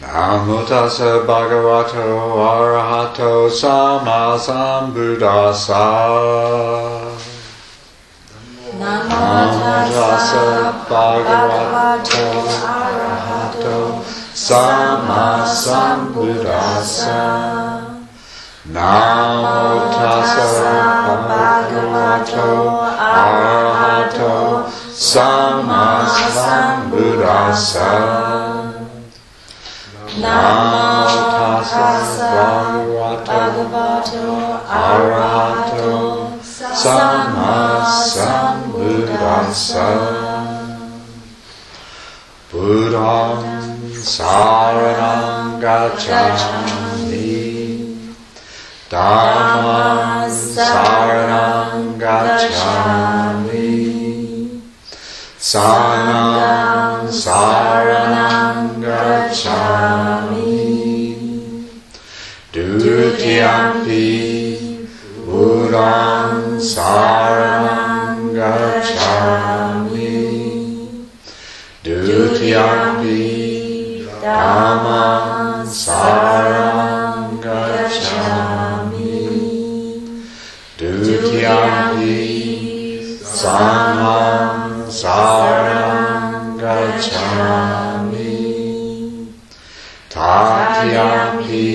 Namo tassa bhagavato arahato sammasambuddhassa. Namo tassa bhagavato arahato sammasambuddhassa. Namo tassa bhagavato arahato sammasambuddhassa. Namo tassa bhagavato arahato sammasambuddhassa. Buddham Saranam Gacchami. Dharma Saranam Gacchami. Sangham Saranam Gacchami. Dutiyampi Buddham Saranam Gacchami. Dutiyampi Dhammam Saranam Gacchami. Dutiyampi Sangham Saranam Gacchami. Tatiyampi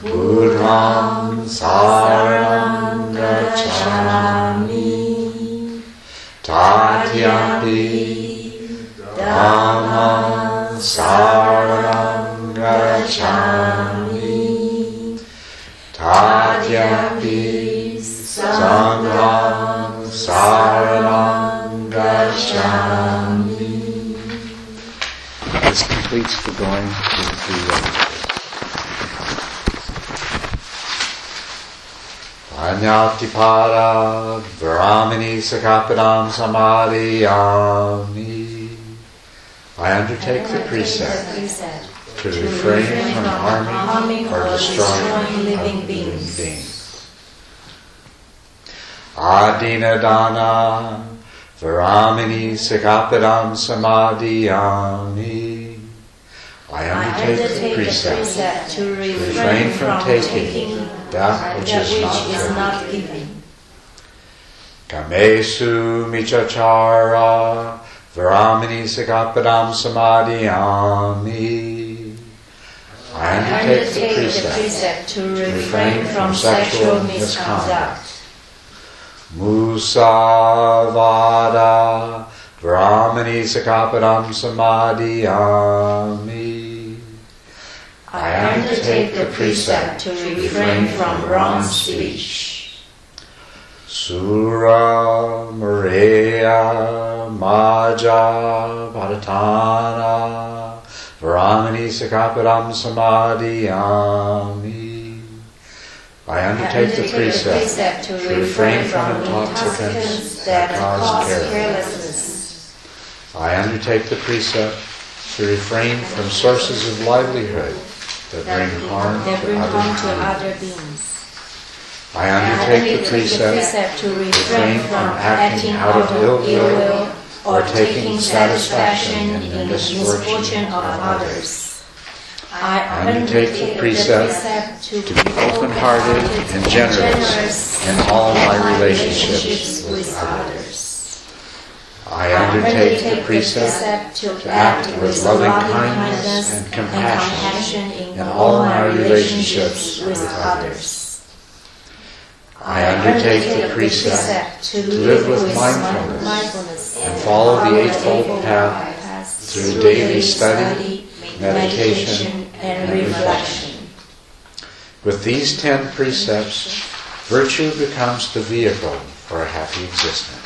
Buddham Saranam Gacchami. Tatyampi Dhammam Saranam Gacchami. Tatyampi Sangham Saranam Gacchami. This completes the going to the Nyatipada Varamini Sakapadam Samadhi Yami. I undertake the precept to refrain from harming or destroying living beings. Adina Dana Varamini Sakapadam Samadhi Yami. I undertake the precept to refrain from taking that which is not given. Kamesu michachara veramini sakapadam samadhi ami. I undertake the precept to refrain from sexual misconduct. Musavada veramini sakapadam samadhi ami. I undertake the precept to refrain from wrong speech. Sura Mareya Maja Bhadatana Varamini Sakapadam Samadhi Ami. I undertake the precept to refrain from intoxicants that cause carelessness. I undertake the precept to refrain from sources of livelihood that bring harm to other beings. I undertake the precept to refrain from acting out of ill will or taking satisfaction in the misfortune of others. I undertake the precept to be open-hearted and generous in all my relationships with others. I undertake the precept to act with loving kindness and compassion in all my relationships with others. I undertake the precept to live with mindfulness and follow the Eightfold Path through daily study, meditation, and reflection. With these 10 precepts, virtue becomes the vehicle for a happy existence.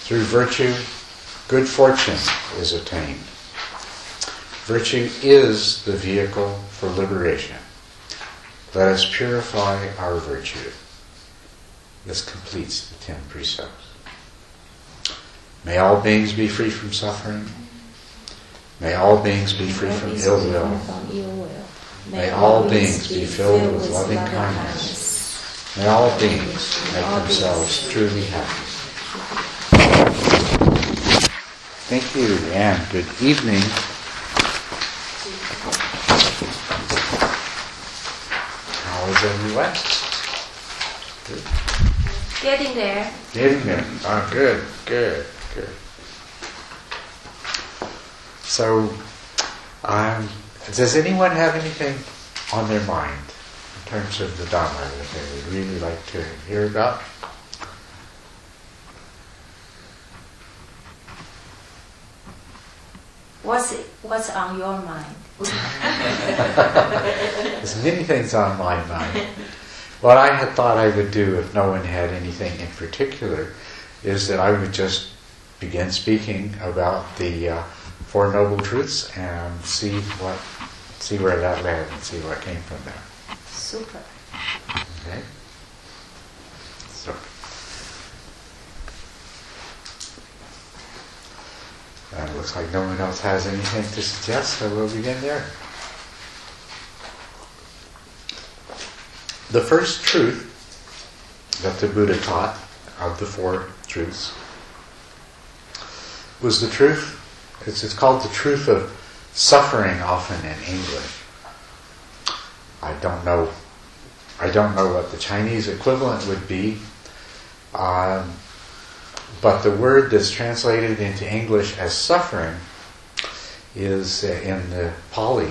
Through virtue, good fortune is attained. Virtue is the vehicle for liberation. Let us purify our virtue. This completes the 10 precepts. May all beings be free from suffering. May all beings be free from ill will. May all beings be filled with loving kindness. May all beings make themselves truly happy. Thank you, and good evening. How is everyone? Good. Getting there. Getting there. Oh, good, good, good. So, does anyone have anything on their mind in terms of the Dharma that they would really like to hear about? What's on your mind? There's many things on my mind. What I had thought I would do if no one had anything in particular is that I would just begin speaking about the Four Noble Truths and see where that led and see what came from there. Super. Okay. So. And it looks like no one else has anything to suggest, so we'll begin there. The first truth that the Buddha taught of the Four Truths was the truth, it's called the truth of suffering often in English. I don't know what the Chinese equivalent would be. But the word that's translated into English as suffering is in the Pali,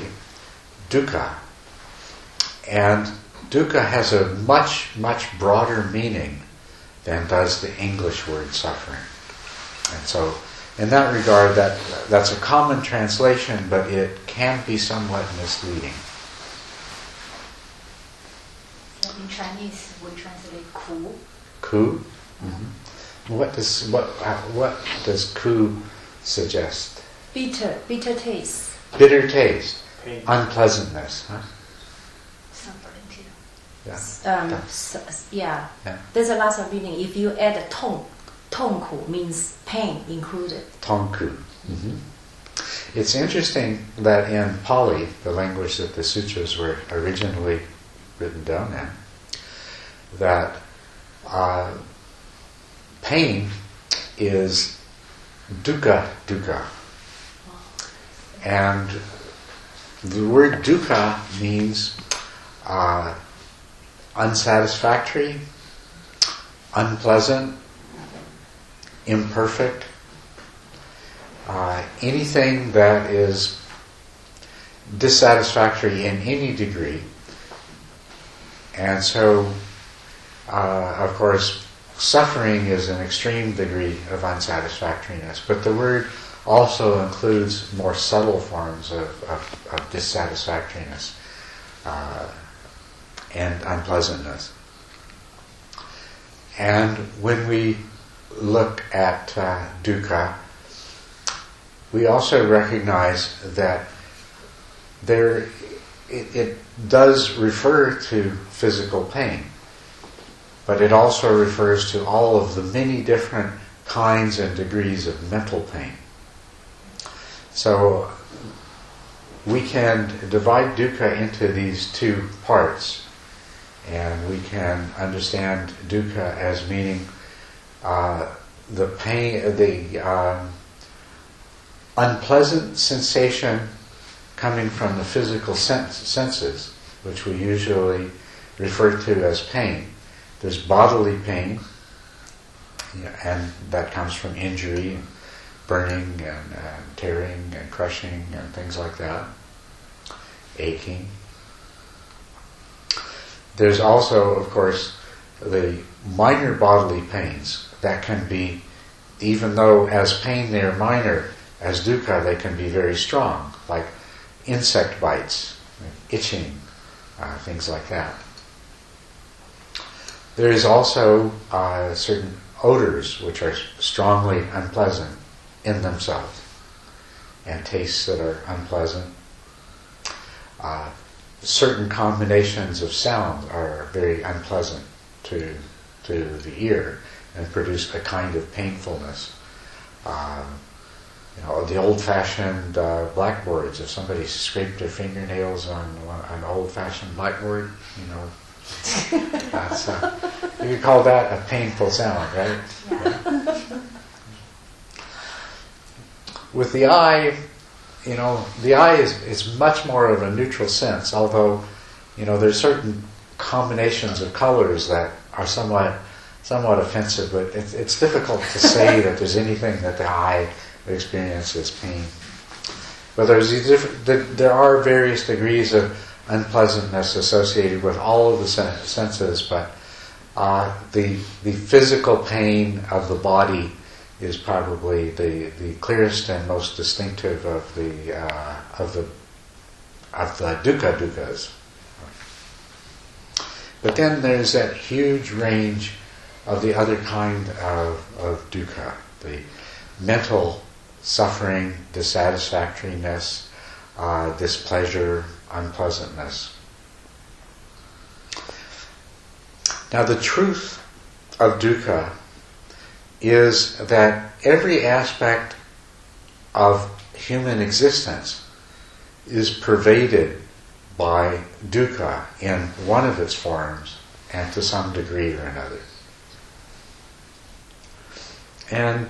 dukkha. And dukkha has a much, much broader meaning than does the English word suffering. And so, in that regard, that's a common translation, but it can be somewhat misleading. So in Chinese, we translate ku. Ku? Mm-hmm. What does ku suggest? Bitter taste. Bitter taste. Pain. Unpleasantness, huh? Yeah. Yeah. There's a lot of meaning. If you add a tongku means pain included. Tongku. Mm-hmm. It's interesting that in Pali, the language that the sutras were originally written down in, that pain is dukkha. And the word dukkha means unsatisfactory, unpleasant, imperfect, anything that is dissatisfactory in any degree. And so, of course, suffering is an extreme degree of unsatisfactoriness, but the word also includes more subtle forms of dissatisfactoriness and unpleasantness. And when we look at dukkha, we also recognize that it does refer to physical pain. But it also refers to all of the many different kinds and degrees of mental pain. So we can divide dukkha into these two parts, and we can understand dukkha as meaning the pain, the unpleasant sensation coming from the physical senses, which we usually refer to as pain. There's bodily pain, and that comes from injury, and burning, and tearing, and crushing, and things like that, aching. There's also, of course, the minor bodily pains that can be, even though as pain they're minor, as dukkha they can be very strong, like insect bites, itching, things like that. There is also certain odors which are strongly unpleasant in themselves, and tastes that are unpleasant. Certain combinations of sounds are very unpleasant to the ear and produce a kind of painfulness. The old-fashioned blackboards. If somebody scraped their fingernails on an old-fashioned blackboard, you could call that a painful sound, right? Yeah. With the eye, you know, the eye is much more of a neutral sense, although, you know, there's certain combinations of colors that are somewhat offensive, but it's difficult to say that there's anything that the eye experiences pain. But there are various degrees of unpleasantness associated with all of the senses, but the physical pain of the body is probably the clearest and most distinctive of the dukkhas. But then there's that huge range of the other kind of dukkha, the mental suffering, dissatisfactoriness, displeasure, unpleasantness. Now the truth of dukkha is that every aspect of human existence is pervaded by dukkha in one of its forms and to some degree or another. And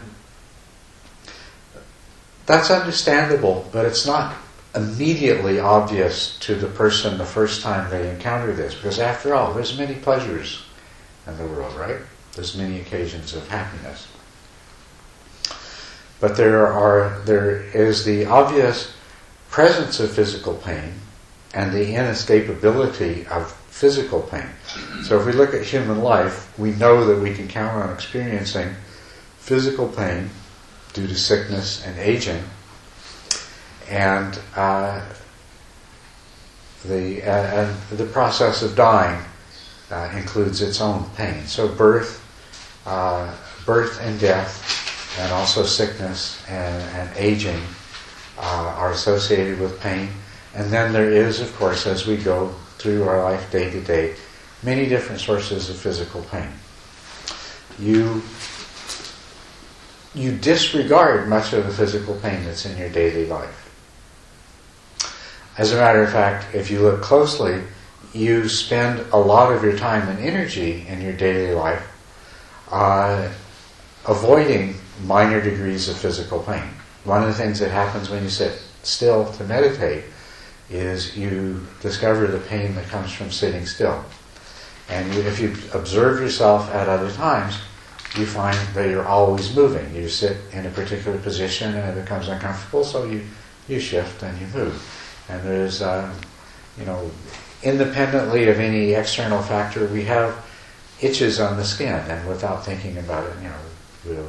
that's understandable, but it's not immediately obvious to the person the first time they encounter this, because after all, there's many pleasures in the world, right? There's many occasions of happiness. But there is the obvious presence of physical pain and the inescapability of physical pain. So if we look at human life, we know that we can count on experiencing physical pain due to sickness and aging, and the process of dying includes its own pain. So birth and death, and also sickness and aging are associated with pain. And then there is, of course, as we go through our life day to day, many different sources of physical pain. You disregard much of the physical pain that's in your daily life. As a matter of fact, if you look closely, you spend a lot of your time and energy in your daily life avoiding minor degrees of physical pain. One of the things that happens when you sit still to meditate is you discover the pain that comes from sitting still. And if you observe yourself at other times, you find that you're always moving. You sit in a particular position and it becomes uncomfortable, so you shift and you move. And there's, independently of any external factor, we have itches on the skin, and without thinking about it, we'll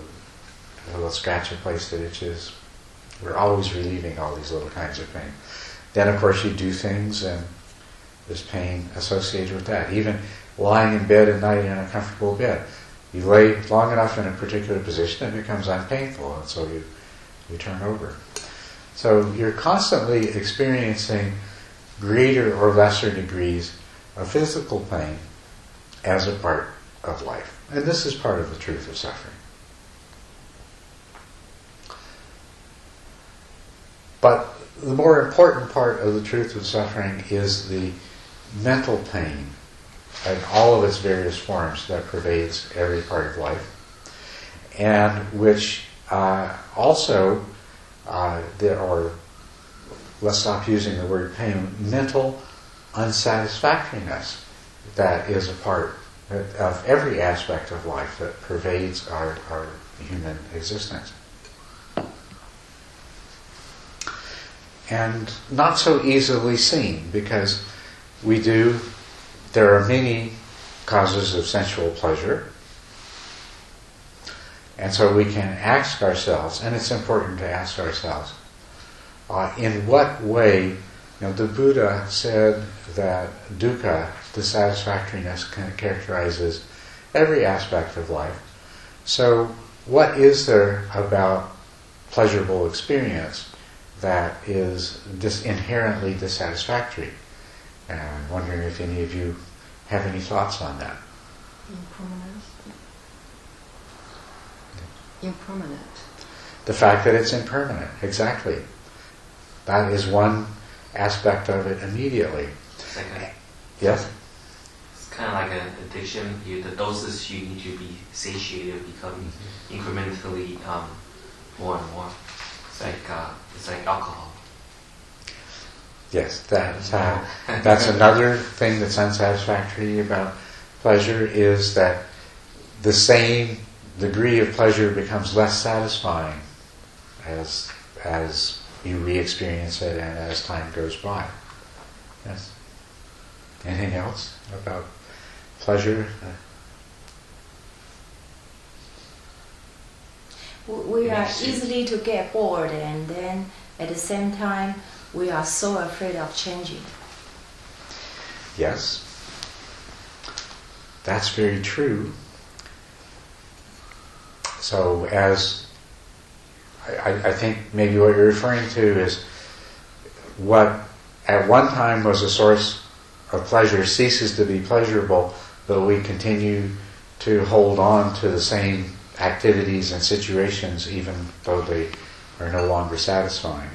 scratch a place that itches. We're always relieving all these little kinds of pain. Then, of course, you do things, and there's pain associated with that. Even lying in bed at night in a comfortable bed. You lay long enough in a particular position, it becomes unpainful, and so you turn over. So you're constantly experiencing greater or lesser degrees of physical pain as a part of life. And this is part of the truth of suffering. But the more important part of the truth of suffering is the mental pain in all of its various forms that pervades every part of life, and which let's stop using the word pain, mental unsatisfactoriness that is a part of every aspect of life that pervades our human existence. And not so easily seen, because there are many causes of sensual pleasure, and so we can ask ourselves, and it's important to ask ourselves, in what way, the Buddha said that dukkha, dissatisfactoriness, characterizes every aspect of life. So what is there about pleasurable experience that is inherently dissatisfactory? And I'm wondering if any of you have any thoughts on that. Impermanent. The fact that it's impermanent, exactly. That is one aspect of it immediately. Second. Yes? It's kind of like an addiction. The doses you need to be satiated become incrementally more and more. It's like alcohol. Yes, that's another thing that's unsatisfactory about pleasure, is that the same degree of pleasure becomes less satisfying as you re-experience it and as time goes by. Yes. Anything else about pleasure? We are easily to get bored, and then at the same time we are so afraid of changing. Yes, that's very true. So as I think maybe what you're referring to is what at one time was a source of pleasure ceases to be pleasurable, though we continue to hold on to the same activities and situations even though they are no longer satisfying.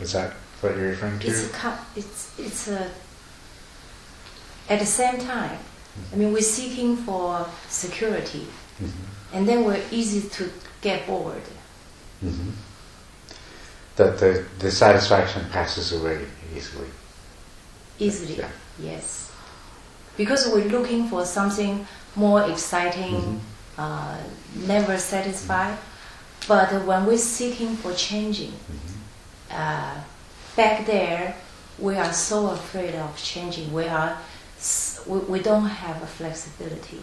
Is that what you're referring to? It's at the same time. I mean, we're seeking for security, mm-hmm. and then we're easy to get bored. Mm-hmm. That the satisfaction passes away easily. Easily, yeah. Yes. Because we're looking for something more exciting, mm-hmm. Never satisfied. Mm-hmm. But when we're seeking for changing, mm-hmm. Back there, we are so afraid of changing. We don't have a flexibility.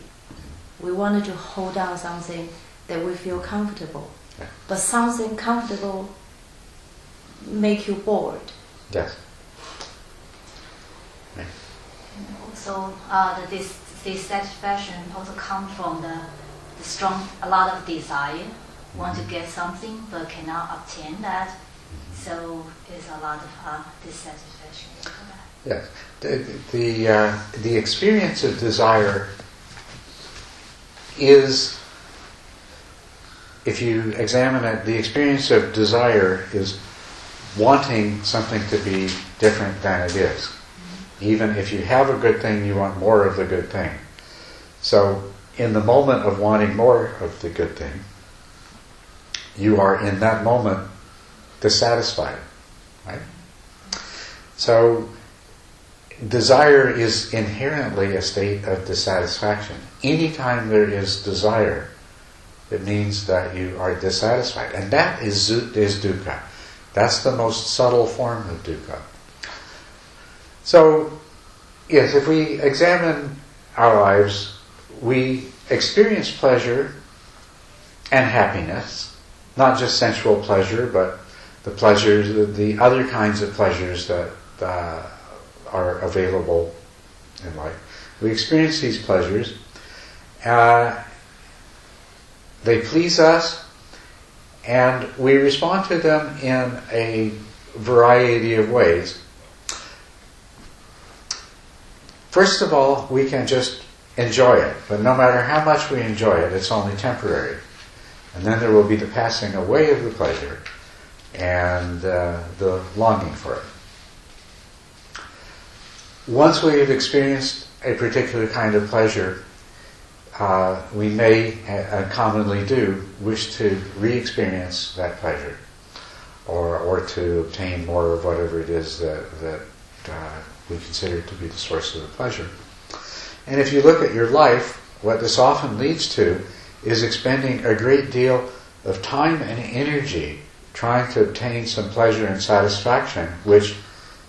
We wanted to hold on something that we feel comfortable. Yeah. But something comfortable make you bored. Yes. Right. And also, the dissatisfaction also comes from the strong, a lot of desire. Mm-hmm. Want to get something but cannot obtain that. So there's a lot of dissatisfaction with that. Yeah. The experience of desire is, if you examine it, the experience of desire is wanting something to be different than it is. Mm-hmm. Even if you have a good thing, you want more of the good thing. So in the moment of wanting more of the good thing, you are in that moment dissatisfied, right? So desire is inherently a state of dissatisfaction. Anytime there is desire, it means that you are dissatisfied, and that is dukkha. That's the most subtle form of dukkha. So yes, if we examine our lives, we experience pleasure and happiness, not just sensual pleasure, but the pleasures, the other kinds of pleasures that are available in life. We experience these pleasures. They please us, and we respond to them in a variety of ways. First of all, we can just enjoy it, but no matter how much we enjoy it, it's only temporary. And then there will be the passing away of the pleasure and the longing for it. Once we have experienced a particular kind of pleasure, we may, and commonly do, wish to re-experience that pleasure, or to obtain more of whatever it is that we consider to be the source of the pleasure. And if you look at your life, what this often leads to is expending a great deal of time and energy trying to obtain some pleasure and satisfaction, which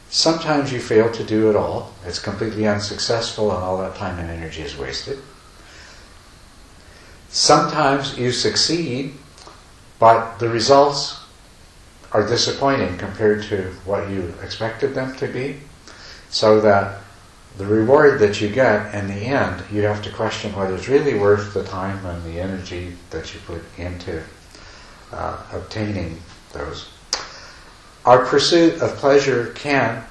sometimes you fail to do at all. It's completely unsuccessful, and all that time and energy is wasted. Sometimes you succeed, but the results are disappointing compared to what you expected them to be, so that the reward that you get in the end, you have to question whether it's really worth the time and the energy that you put into obtaining those. Our pursuit of pleasure can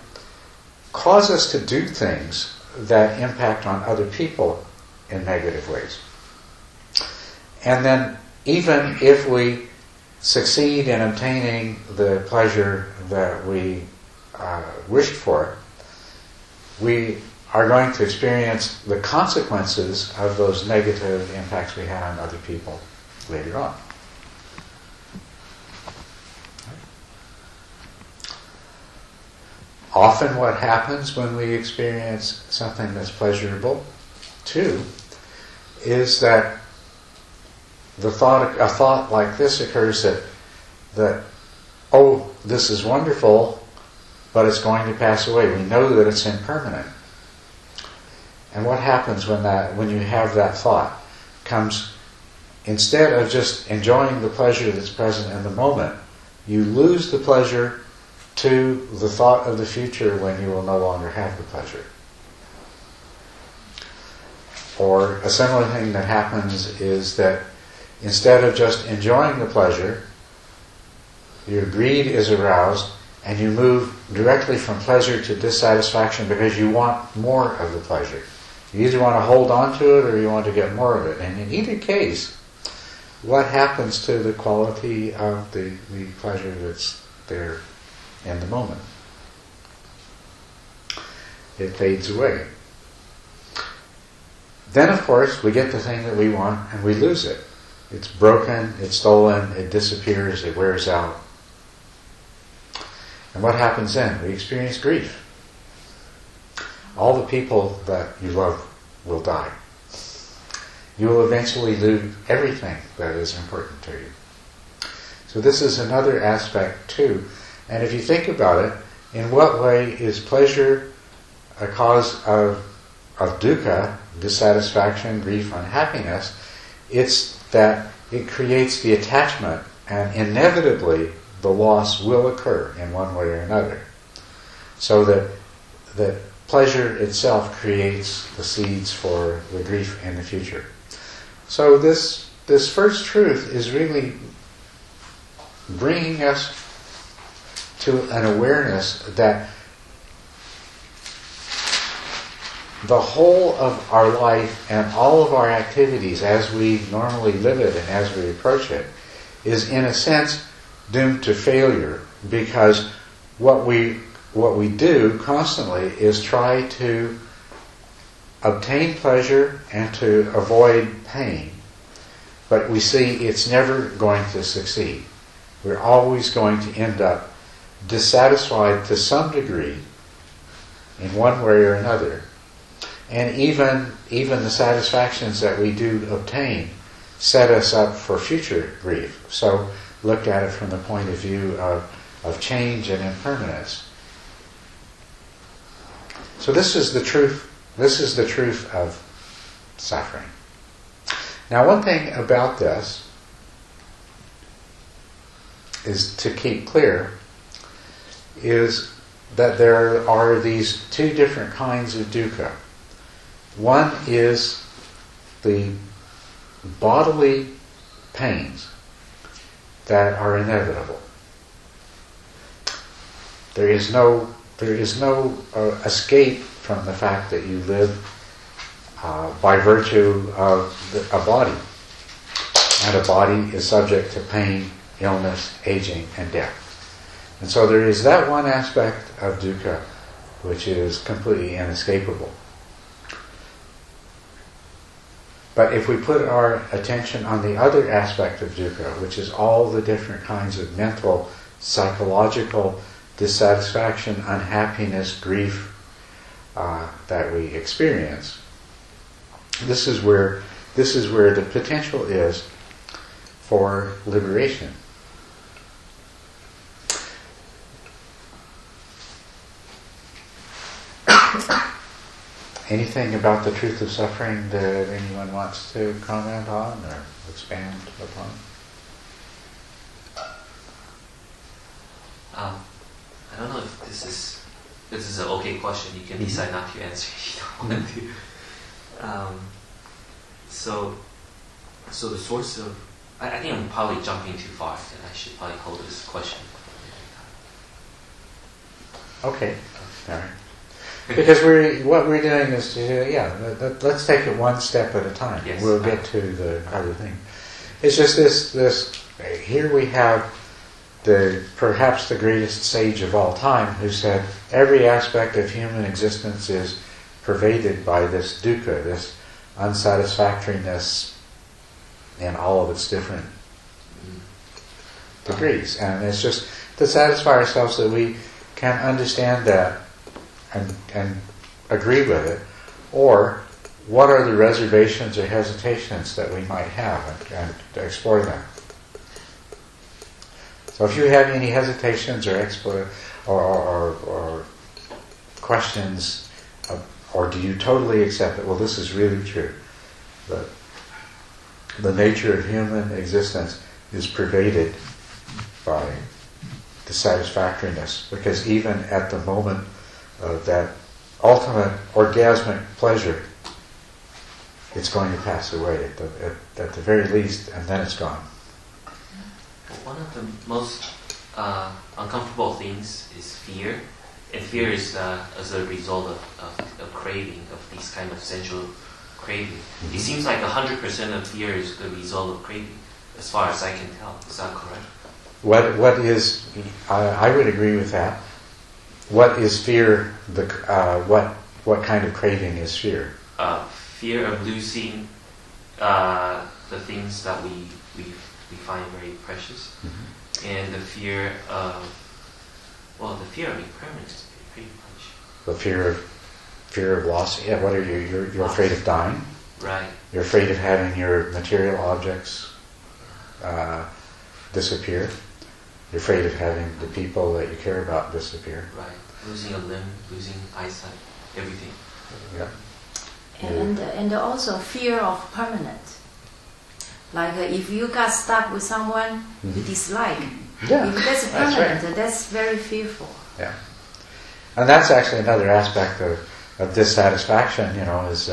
cause us to do things that impact on other people in negative ways. And then even if we succeed in obtaining the pleasure that we wished for, we are going to experience the consequences of those negative impacts we had on other people later on. Often what happens when we experience something that's pleasurable, too, is that a thought like this occurs that oh, this is wonderful, but it's going to pass away. We know that it's impermanent. And what happens when you have that thought comes, instead of just enjoying the pleasure that's present in the moment, you lose the pleasure to the thought of the future when you will no longer have the pleasure. Or a similar thing that happens is that instead of just enjoying the pleasure, your greed is aroused and you move directly from pleasure to dissatisfaction because you want more of the pleasure. You either want to hold on to it or you want to get more of it. And in either case, what happens to the quality of the pleasure that's there in the moment? It fades away. Then, of course, we get the thing that we want and we lose it. It's broken, it's stolen, it disappears, it wears out. And what happens then? We experience grief. All the people that you love will die. You will eventually lose everything that is important to you. So this is another aspect too. And if you think about it, in what way is pleasure a cause of dukkha, dissatisfaction, grief, unhappiness? It's that it creates the attachment, and inevitably the loss will occur in one way or another. So that pleasure itself creates the seeds for the grief in the future. So this first truth is really bringing us to an awareness that the whole of our life and all of our activities as we normally live it and as we approach it is in a sense doomed to failure, because what we do constantly is try to obtain pleasure and to avoid pain, but we see it's never going to succeed. We're always going to end up dissatisfied to some degree in one way or another. And even the satisfactions that we do obtain set us up for future grief. So looked at it from the point of view of change and impermanence. So this is the truth. This is the truth of suffering. Now, one thing about this is to keep clear is that there are these two different kinds of dukkha. One is the bodily pains that are inevitable. There is no escape from the fact that you live by virtue of a body, and a body is subject to pain, illness, aging, and death. And so there is that one aspect of dukkha which is completely inescapable. But if we put our attention on the other aspect of dukkha, which is all the different kinds of mental, psychological dissatisfaction, unhappiness, grief that we experience, this is where the potential is for liberation. Anything about the truth of suffering that anyone wants to comment on or expand upon? I don't know if this is an okay question. You can decide not to answer if you don't want to. So the source of... I think I'm probably jumping too far, and I should probably hold this question. Okay. All right. Because what we're doing is to, let's take it one step at a time. Yes. We'll get to the other thing. It's just this here we have perhaps the greatest sage of all time who said every aspect of human existence is pervaded by this dukkha, this unsatisfactoriness in all of its different degrees. And it's just to satisfy ourselves that we can understand that and agree with it, or what are the reservations or hesitations that we might have, and explore them. So if you have any hesitations or questions, or do you totally accept that, well, this is really true, that the nature of human existence is pervaded by dissatisfactoriness, because even at the moment of that ultimate orgasmic pleasure, it's going to pass away at the very least, and then it's gone. One of the most uncomfortable things is fear, and fear is as a result of craving, of these kind of sensual craving. Mm-hmm. It seems like 100% of fear is the result of craving, as far as I can tell. Is that correct? What is? I would agree with that. What is fear? What kind of craving is fear? Fear of losing the things that we find very precious, mm-hmm. and the fear of impermanence, pretty much. The fear of loss. Yeah, what are you? You're afraid of dying. Right. You're afraid of having your material objects disappear. You're afraid of having the people that you care about disappear. Right. Losing a limb, losing eyesight, everything. Yeah. And also fear of permanence. Like if you got stuck with someone you dislike, yeah, if that's permanent, that's very fearful. Yeah, and that's actually another aspect of dissatisfaction. You know, is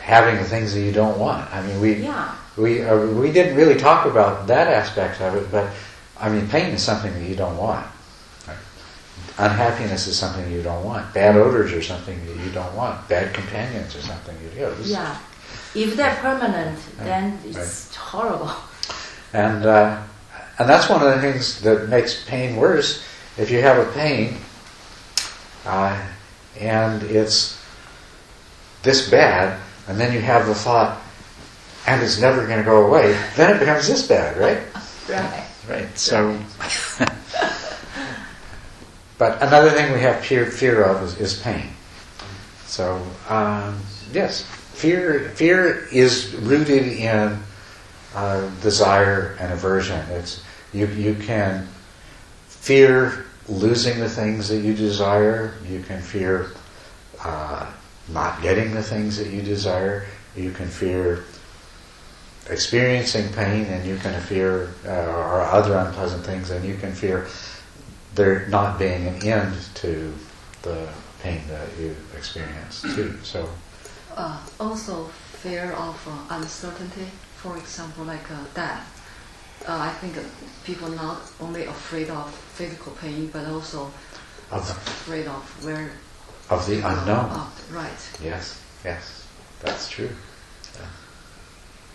having the things that you don't want. I mean, we didn't really talk about that aspect of it, but I mean, pain is something that you don't want. Right? Unhappiness is something that you don't want. Bad odors are something that you don't want. Bad companions are something you don't. Yeah. If they're permanent, then it's horrible. And that's one of the things that makes pain worse. If you have a pain, and it's this bad, and then you have the thought, and it's never going to go away, then it becomes this bad, right? Right. So, but another thing we have fear of is pain. So, yes. Fear is rooted in desire and aversion. It's you can fear losing the things that you desire. You can fear not getting the things that you desire. You can fear experiencing pain, and you can fear or other unpleasant things, and you can fear there not being an end to the pain that you experience too. So. Also fear of uncertainty, for example, like death. I think people not only afraid of physical pain, but also afraid of the unknown. Right. Yes, that's true.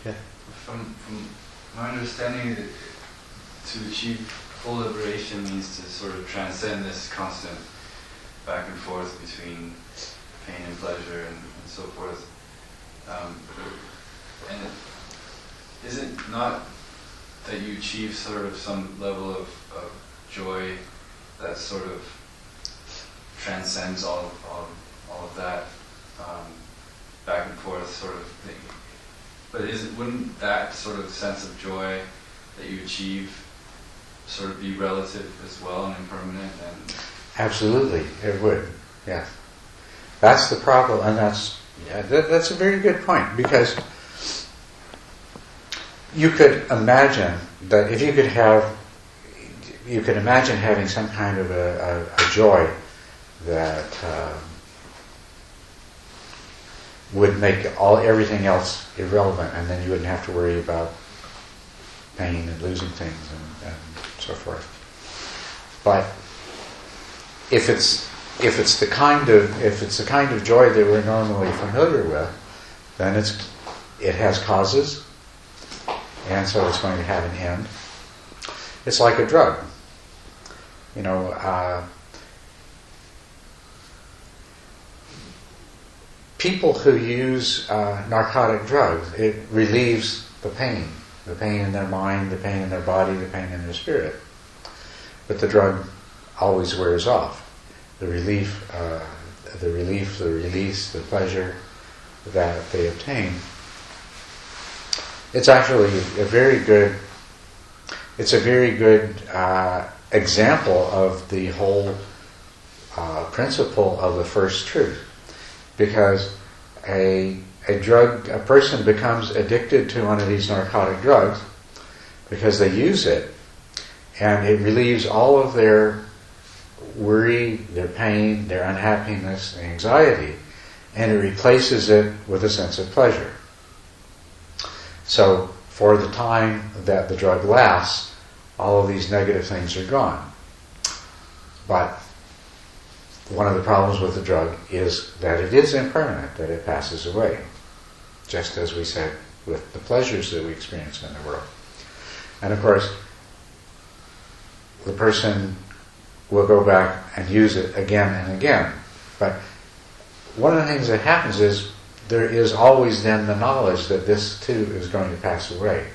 Yeah. From my understanding, to achieve full liberation means to sort of transcend this constant back and forth between pain and pleasure and so forth. And is it not that you achieve sort of some level of joy that sort of transcends all of that back and forth sort of thing? But wouldn't that sort of sense of joy that you achieve sort of be relative as well and impermanent? And absolutely, it would. Yes. That's the problem, and that's a very good point, because you could imagine that if you could imagine having some kind of a joy that would make everything else irrelevant, and then you wouldn't have to worry about pain and losing things and so forth. But if it's the kind of joy that we're normally familiar with, then it has causes, and so it's going to have an end. It's like a drug. You know, people who use narcotic drugs, it relieves the pain in their mind, the pain in their body, the pain in their spirit. But the drug always wears off. the relief, the release, the pleasure that they obtain. It's actually a very good example of the whole principle of the first truth, because a person becomes addicted to one of these narcotic drugs because they use it, and it relieves all of their worry, their pain, their unhappiness, and anxiety, and it replaces it with a sense of pleasure. So for the time that the drug lasts, all of these negative things are gone. But one of the problems with the drug is that it is impermanent, that it passes away, just as we said with the pleasures that we experience in the world. And of course, the person will go back and use it again and again. But one of the things that happens is there is always then the knowledge that this too is going to pass away.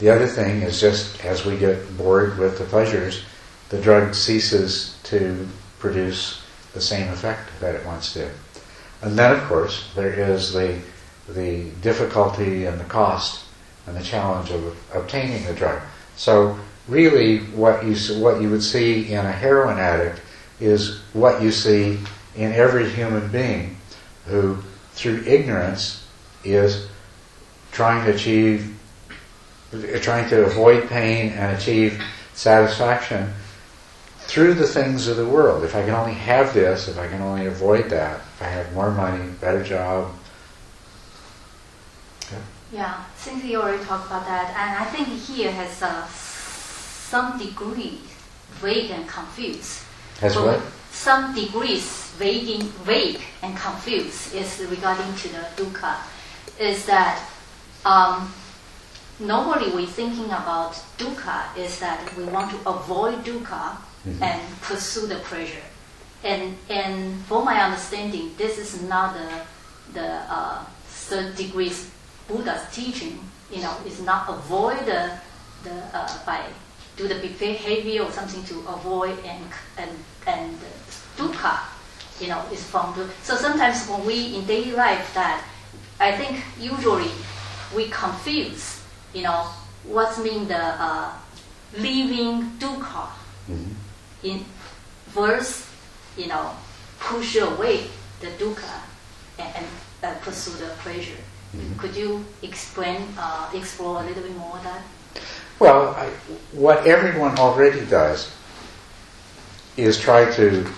The other thing is, just as we get bored with the pleasures, the drug ceases to produce the same effect that it once did. And then, of course, there is the difficulty and the cost and the challenge of obtaining the drug. So really what you would see in a heroin addict is what you see in every human being who, through ignorance, is trying to avoid pain and achieve satisfaction through the things of the world. If I can only have this, if I can only avoid that, if I have more money, better job. Yeah, since you already talked about that, and I think here has some degree vague and confused. Has what? Some degrees vague and confused is regarding to the dukkha. Is that normally we're thinking about dukkha is that we want to avoid dukkha, mm-hmm, and pursue the pleasure. And for my understanding, this is not the third degrees Buddha's teaching. You know, it's not avoid the by do the behavior or something to avoid and dukkha. You know, is from dukkha. So sometimes when we in daily life, that I think usually we confuse. You know, what's mean the leaving dukkha, mm-hmm, in verse, you know, push away the dukkha and pursue the pleasure. Mm-hmm. Could you explore a little bit more of that? Well, what everyone already does is try to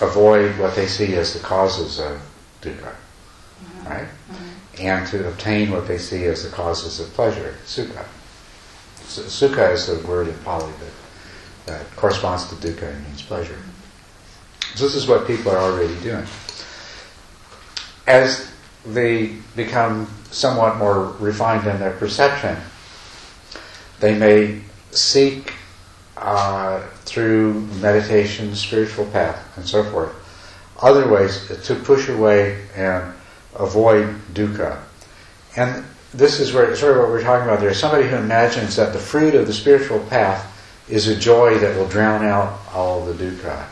avoid what they see as the causes of dukkha, mm-hmm, right? Mm-hmm. And to obtain what they see as the causes of pleasure, sukha. So, sukha is the word in Pali that corresponds to dukkha and means pleasure. So this is what people are already doing. As they become somewhat more refined in their perception, they may seek through meditation, spiritual path, and so forth, other ways to push away and avoid dukkha. And this is what we're talking about. There's somebody who imagines that the fruit of the spiritual path is a joy that will drown out all the dukkha.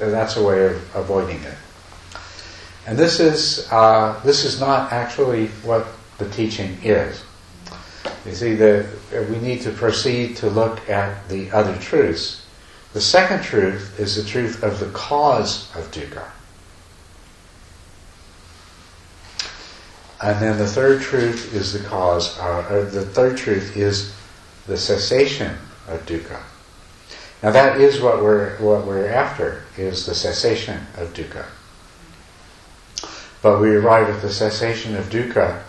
And that's a way of avoiding it. And this is not actually what the teaching is. You see, we need to proceed to look at the other truths. The second truth is the truth of the cause of dukkha. And then the third truth is the cessation of dukkha. Now that is what we're after, is the cessation of dukkha. But we arrive at the cessation of dukkha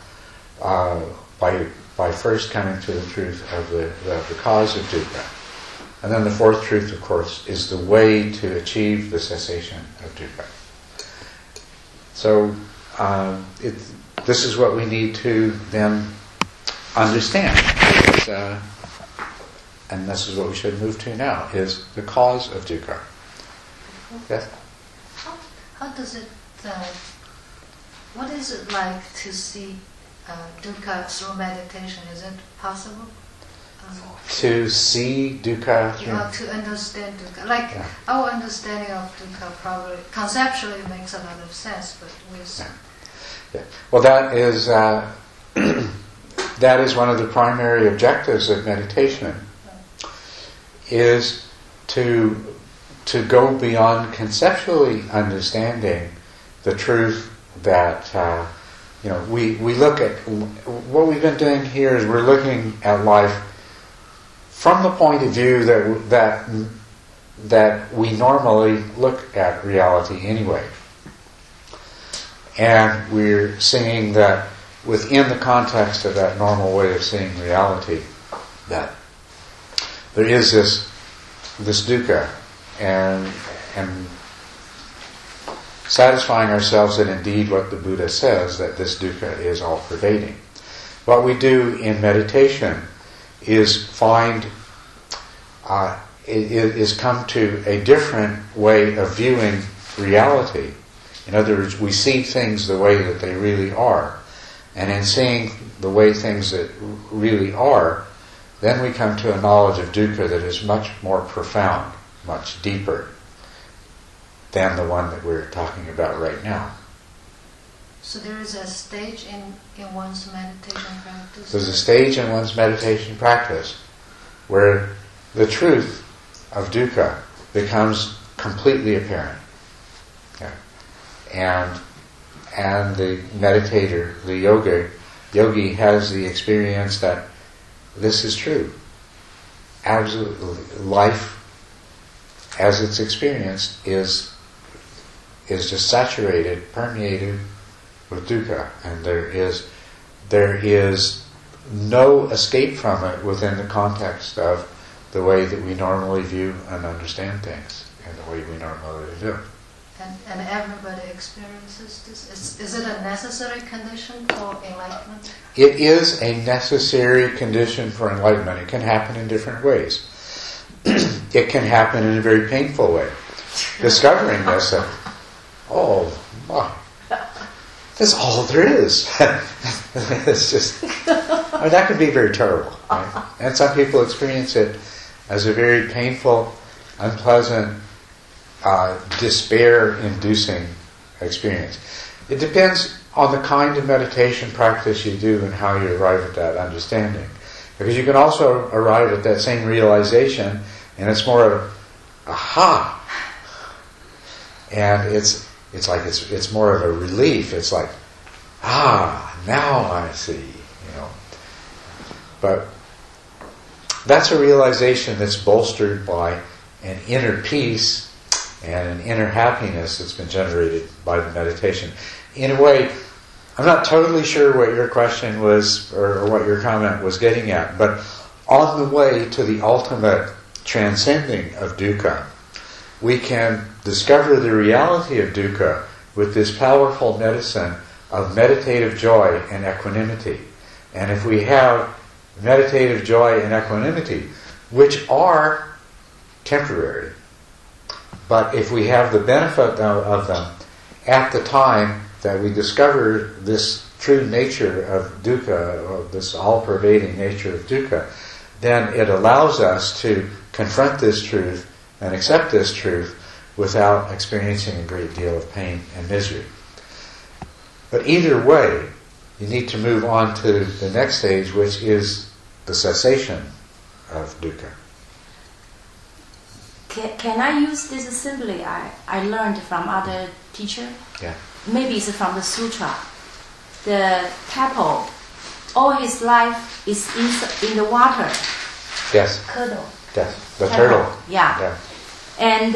by first coming to the truth of the cause of dukkha. And then the fourth truth, of course, is the way to achieve the cessation of dukkha. So this is what we need to then understand. And this is what we should move to now, is the cause of dukkha. Yes? How does it, what is it like to see dukkha through meditation? Is it possible? to see dukkha. You have to understand dukkha. Like our understanding of dukkha probably conceptually makes a lot of sense, but well, that is that is one of the primary objectives of meditation, is to go beyond conceptually understanding the truth that we look at. What we've been doing here is we're looking at life from the point of view that we normally look at reality anyway. And we're seeing that within the context of that normal way of seeing reality, that there is this dukkha, and satisfying ourselves that indeed what the Buddha says, that this dukkha is all-pervading. What we do in meditation is come to a different way of viewing reality. In other words, we see things the way that they really are. And in seeing the way things that really are, then we come to a knowledge of dukkha that is much more profound, much deeper than the one that we're talking about right now. So there is a stage in one's meditation practice? There's a stage in one's meditation practice where the truth of dukkha becomes completely apparent. Yeah. And the meditator, the yogi has the experience that this is true. Absolutely, life as it's experienced is just saturated, permeated with dukkha, and there is no escape from it within the context of the way that we normally view and understand things, and the way we normally do. And everybody experiences this? Is it a necessary condition for enlightenment? It is a necessary condition for enlightenment. It can happen in different ways. It can happen in a very painful way. Discovering this, oh my, that's all there is. It's just, I mean, that can be very terrible, right? And some people experience it as a very painful, unpleasant, despair-inducing experience. It depends on the kind of meditation practice you do and how you arrive at that understanding. Because you can also arrive at that same realization, and it's more of aha, and it's like it's more of a relief. It's like, now I see, But that's a realization that's bolstered by an inner peace and an inner happiness that's been generated by the meditation. In a way, I'm not totally sure what your question was, or what your comment was getting at, but on the way to the ultimate transcending of dukkha, we can discover the reality of dukkha with this powerful medicine of meditative joy and equanimity. And if we have meditative joy and equanimity, which are temporary, but if we have the benefit of them at the time that we discover this true nature of dukkha, or this all-pervading nature of dukkha, then it allows us to confront this truth and accept this truth without experiencing a great deal of pain and misery. But either way, you need to move on to the next stage, which is the cessation of dukkha. Can I use this assembly I learned from other teacher? Yeah. Maybe it's from the sutra. The tadpole, all his life is in the water. Yes. Turtle. Yes. The turtle. Yeah. And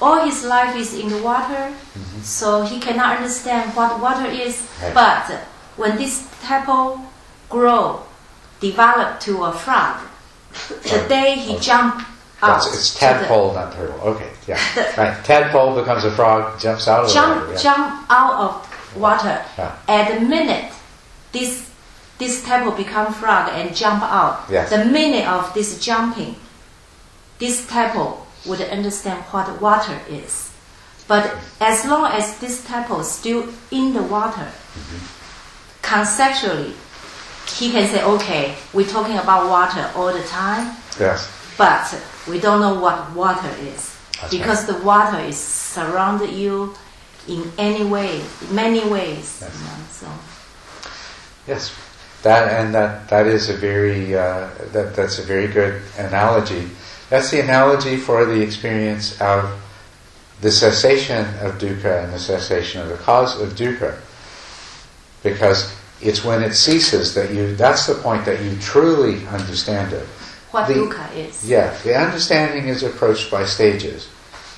all his life is in the water, so he cannot understand what water is. Right. But when this tadpole grow, develop to a frog, the day he jumped. It's tadpole, not turtle. Okay, yeah. Right. Tadpole becomes a frog, jumps out of the water. Jump out of water. Yeah. At the minute, this tadpole become frog and jump out. Yes. The minute of this jumping, this tadpole would understand what water is. But as long as this tadpole is still in the water, conceptually, he can say, okay, we're talking about water all the time, yes, but we don't know what water is. That's because right. The water is surrounded you in any way, in many ways. Yes. You know, so. Yes. That's a very good analogy. That's the analogy for the experience of the cessation of dukkha and the cessation of the cause of dukkha. Because it's when it ceases that that's the point that you truly understand it. What dukkha is. Yeah, the understanding is approached by stages.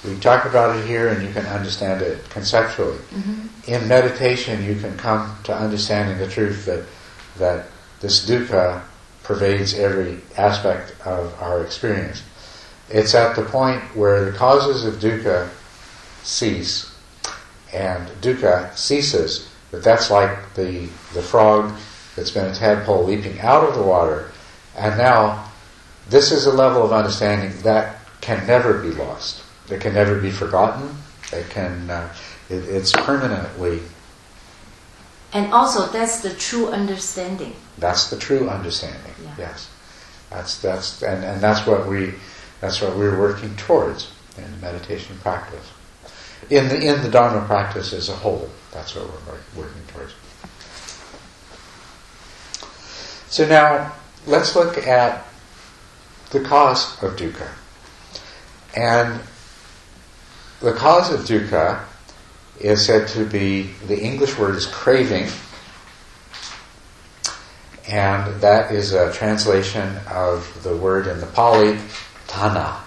We talk about it here and you can understand it conceptually. Mm-hmm. In meditation you can come to understanding the truth that this dukkha pervades every aspect of our experience. It's at the point where the causes of dukkha cease and dukkha ceases, but that's like the frog that's been a tadpole leaping out of the water, and now this is a level of understanding that can never be lost. It can never be forgotten. It's permanently. And also, that's the true understanding. That's the true understanding. Yeah. Yes, that's what we're working towards in the meditation practice, in the Dharma practice as a whole. That's what we're working towards. So now let's look at the cause of dukkha, and the cause of dukkha is said to be, the English word is craving, and that is a translation of the word in the Pali, tanha.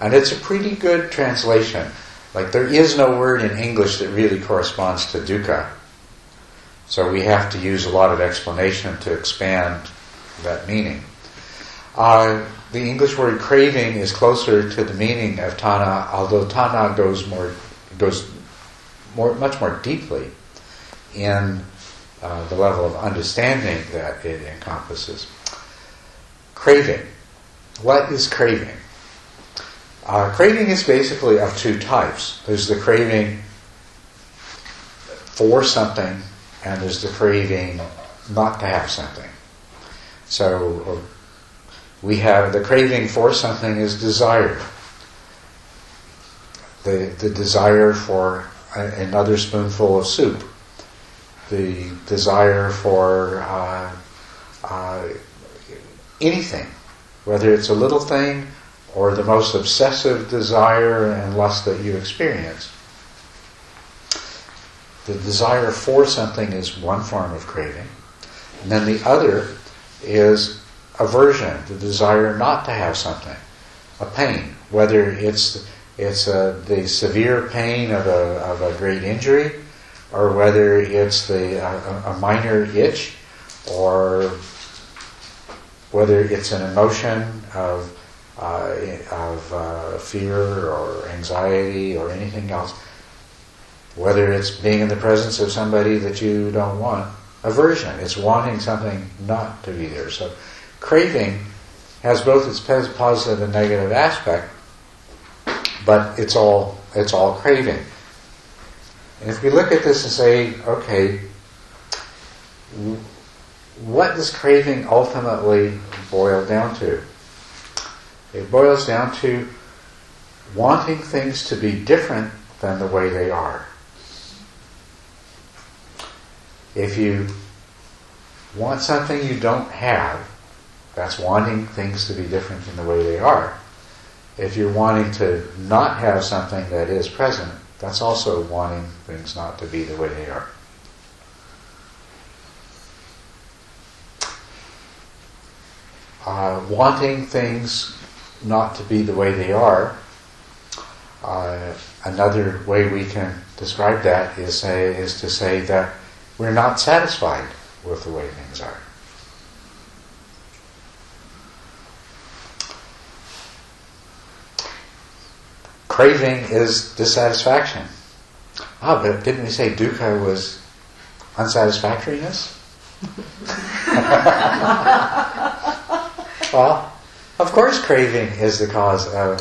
And it's a pretty good translation. Like, there is no word in English that really corresponds to dukkha. So we have to use a lot of explanation to expand that meaning. The English word craving is closer to the meaning of tanha, although tanha goes much more deeply in the level of understanding that it encompasses. Craving. What is craving? Craving is basically of two types. There's the craving for something, and there's the craving not to have something. So we have the craving for something is desire. The desire for another spoonful of soup. The desire for anything, whether it's a little thing or the most obsessive desire and lust that you experience. The desire for something is one form of craving. And then the other is aversion, the desire not to have something, a pain, whether it's the severe pain of a great injury, or whether it's a minor itch, or whether it's an emotion of fear or anxiety or anything else, whether it's being in the presence of somebody that you don't want, aversion. It's wanting something not to be there. So craving has both its positive and negative aspect, but it's all craving. And if we look at this and say, okay, what does craving ultimately boil down to? It boils down to wanting things to be different than the way they are. If you want something you don't have, that's wanting things to be different than the way they are. If you're wanting to not have something that is present, that's also wanting things not to be the way they are. Wanting things not to be the way they are, another way we can describe that is to say that we're not satisfied with the way things are. Craving is dissatisfaction. But didn't we say dukkha was unsatisfactoriness? Well, of course craving is the cause of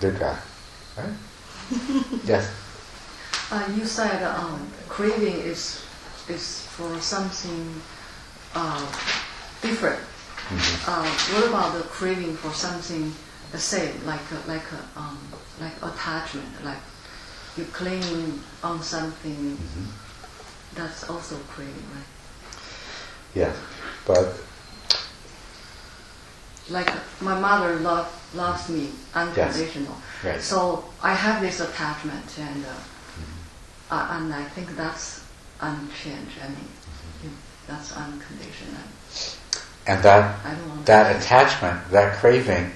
dukkha. Right? Yes? You said craving is is for something different. Mm-hmm. What about the craving for something the same, like attachment, like you clinging on something? Mm-hmm. That's also craving, right? Yeah, but like my mother loves me unconditional. Yes. Right. So I have this attachment, and and I think that's unchanged. I mean, that's unconditional. And that attachment, that craving,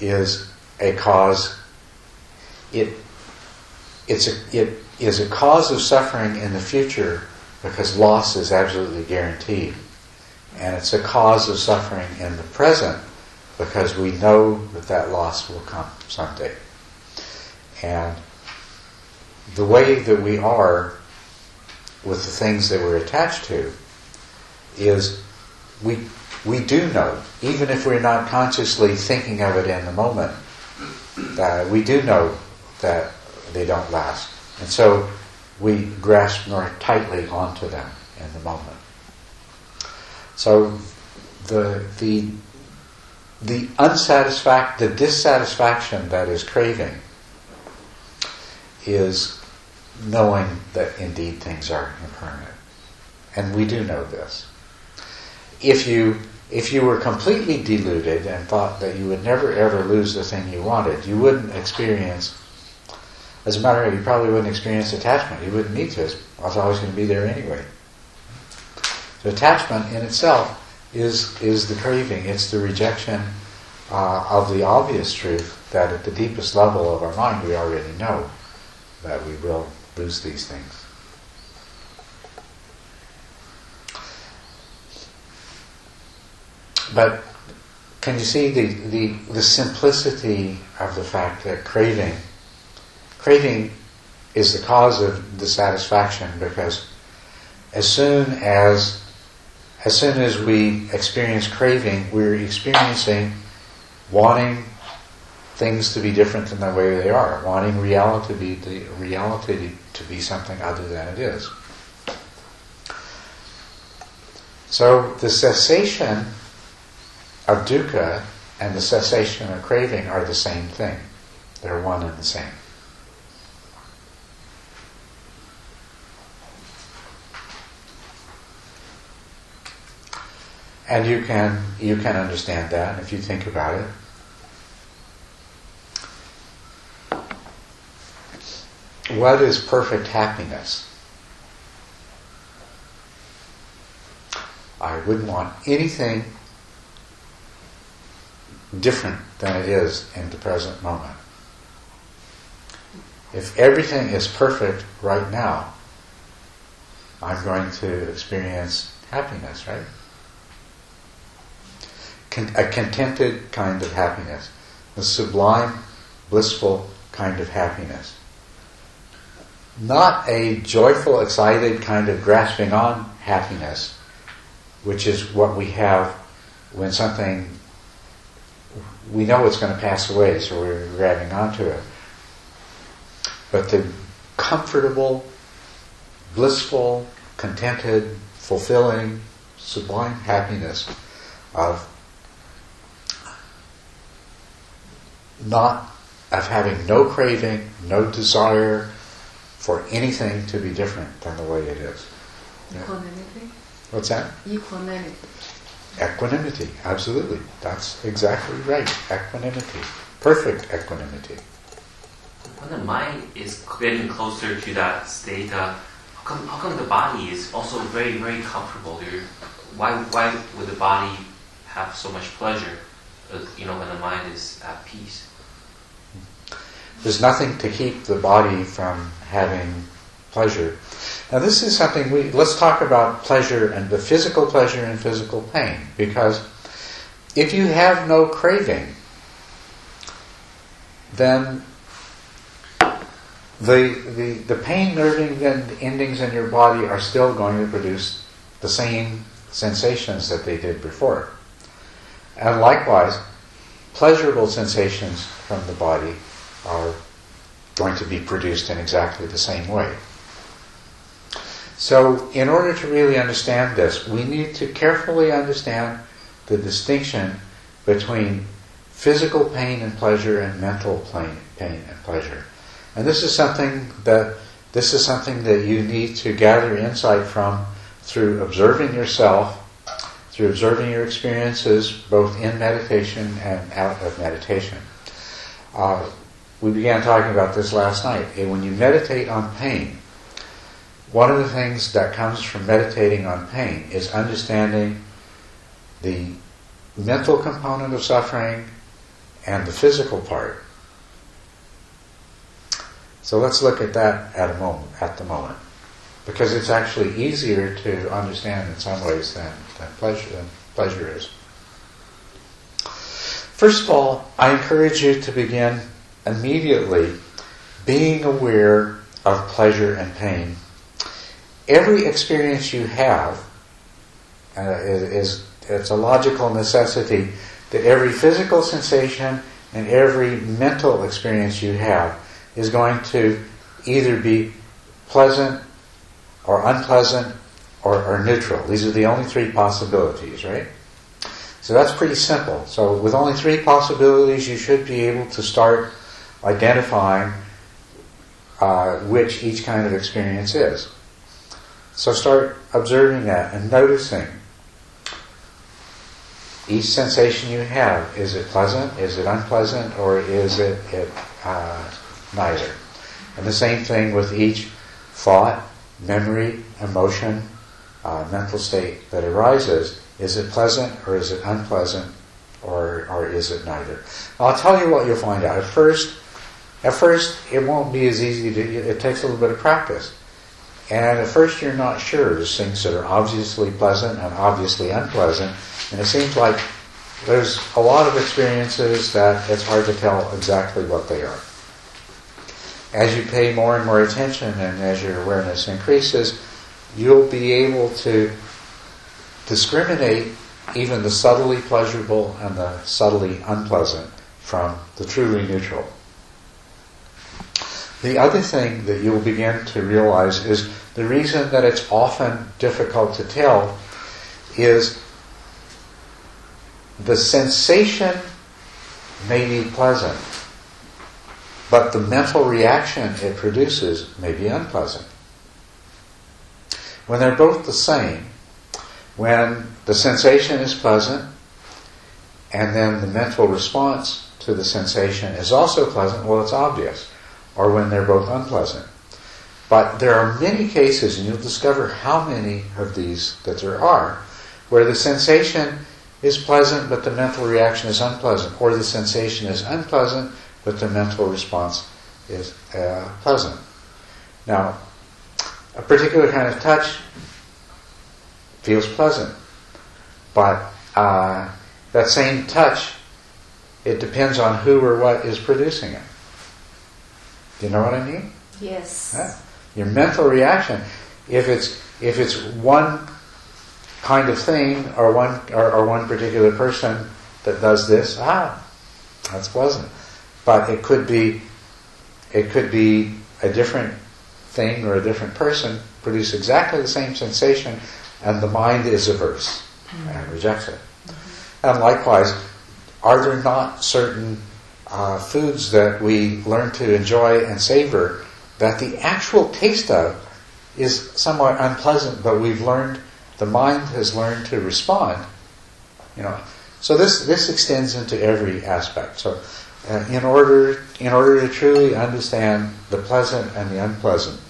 is a cause. It is a cause of suffering in the future because loss is absolutely guaranteed, and it's a cause of suffering in the present because we know that loss will come someday. And the way that we are with the things that we're attached to is we do know, even if we're not consciously thinking of it in the moment, that we do know that they don't last. And so we grasp more tightly onto them in the moment. So the dissatisfaction that is craving is knowing that indeed things are impermanent. And we do know this. If you were completely deluded and thought that you would never ever lose the thing you wanted, you wouldn't experience, as a matter of fact, you probably wouldn't experience attachment. You wouldn't need to. It's always going to be there anyway. So attachment in itself is the craving. It's the rejection of the obvious truth that at the deepest level of our mind we already know that we will lose these things. But can you see the simplicity of the fact that craving is the cause of dissatisfaction, because as soon as we experience craving, we're experiencing wanting things to be different than the way they are, wanting reality to be something other than it is. So the cessation of dukkha and the cessation of craving are the same thing. They're one and the same. And you can understand that if you think about it. What is perfect happiness? I wouldn't want anything different than it is in the present moment. If everything is perfect right now, I'm going to experience happiness, right? A contented kind of happiness, a sublime, blissful kind of happiness. Not a joyful, excited kind of grasping on happiness, which is what we have when something, we know it's going to pass away, so we're grabbing onto it. But the comfortable, blissful, contented, fulfilling, sublime happiness of having no craving, no desire for anything to be different than the way it is. Equanimity? Yeah. What's that? Equanimity. Equanimity, absolutely. That's exactly right. Equanimity. Perfect equanimity. When the mind is getting closer to that state, how come the body is also very, very comfortable? Why would the body have so much pleasure, when the mind is at peace? There's nothing to keep the body from having pleasure. Now this is something let's talk about pleasure and the physical pleasure and physical pain, because if you have no craving, then the pain, nerving, and endings in your body are still going to produce the same sensations that they did before. And likewise, pleasurable sensations from the body are going to be produced in exactly the same way. So in order to really understand this, we need to carefully understand the distinction between physical pain and pleasure and mental pain and pleasure. And this is something that you need to gather insight from through observing yourself, through observing your experiences both in meditation and out of meditation. We began talking about this last night. When you meditate on pain, one of the things that comes from meditating on pain is understanding the mental component of suffering and the physical part. So let's look at that at the moment, because it's actually easier to understand in some ways than pleasure is. First of all, I encourage you to begin immediately being aware of pleasure and pain. Every experience you have it's a logical necessity that every physical sensation and every mental experience you have is going to either be pleasant or unpleasant or neutral. These are the only three possibilities, right? So that's pretty simple. So with only three possibilities, you should be able to start identifying which each kind of experience is. So start observing that and noticing each sensation you have. Is it pleasant? Is it unpleasant? Or is it neither? And the same thing with each thought, memory, emotion, mental state that arises. Is it pleasant or is it unpleasant or is it neither? I'll tell you what you'll find out. At first it won't be as easy to, it takes a little bit of practice. And at first you're not sure. There's things that are obviously pleasant and obviously unpleasant. And it seems like there's a lot of experiences that it's hard to tell exactly what they are. As you pay more and more attention and as your awareness increases, you'll be able to discriminate even the subtly pleasurable and the subtly unpleasant from the truly neutral. The other thing that you'll begin to realize is the reason that it's often difficult to tell is the sensation may be pleasant, but the mental reaction it produces may be unpleasant. When they're both the same, when the sensation is pleasant and then the mental response to the sensation is also pleasant, well, it's obvious. Or when they're both unpleasant. But there are many cases, and you'll discover how many of these that there are, where the sensation is pleasant but the mental reaction is unpleasant, or the sensation is unpleasant but the mental response is pleasant. Now, a particular kind of touch feels pleasant, but that same touch, it depends on who or what is producing it. Do you know what I mean? Yes. Huh? Your mental reaction, if it's one kind of thing or one particular person that does this, that's pleasant. But it could be a different thing or a different person produce exactly the same sensation, and the mind is averse and rejects it. Mm-hmm. And likewise, are there not certain foods that we learn to enjoy and savor that the actual taste of is somewhat unpleasant, but the mind has learned to respond, so this extends into every aspect. So in order to truly understand the pleasant and the unpleasant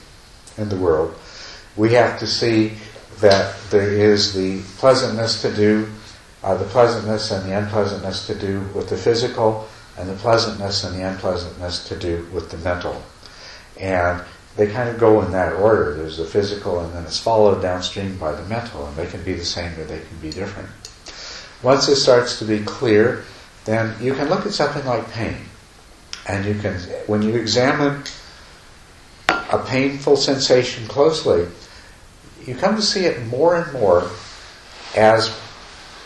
in the world, we have to see that there is the pleasantness and the unpleasantness to do with the physical, and the pleasantness and the unpleasantness to do with the mental. And they kind of go in that order. There's the physical, and then it's followed downstream by the mental, and they can be the same or they can be different. Once it starts to be clear, then you can look at something like pain. And you can, when you examine a painful sensation closely, you come to see it more and more as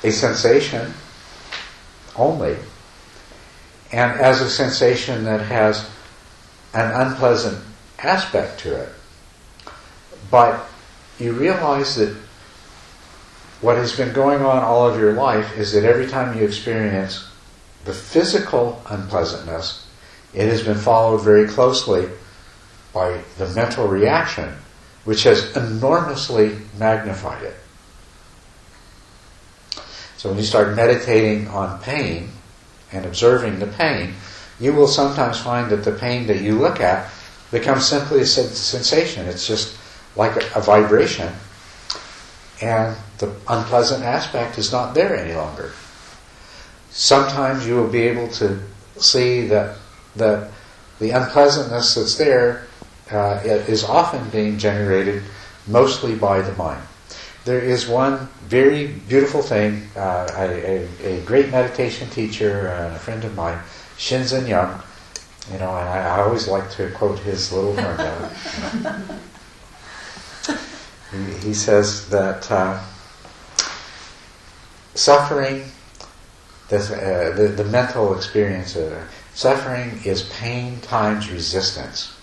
a sensation only, and as a sensation that has an unpleasant aspect to it. But you realize that what has been going on all of your life is that every time you experience the physical unpleasantness, it has been followed very closely by the mental reaction, which has enormously magnified it. So when you start meditating on pain and observing the pain, you will sometimes find that the pain that you look at becomes simply a sensation. It's just like a vibration, and the unpleasant aspect is not there any longer. Sometimes you will be able to see that the unpleasantness that's there is often being generated mostly by the mind. There is one very beautiful thing, a great meditation teacher and a friend of mine, Shinzen Young, you know, and I always like to quote his little formula. He says that suffering, the mental experience of suffering is pain times resistance.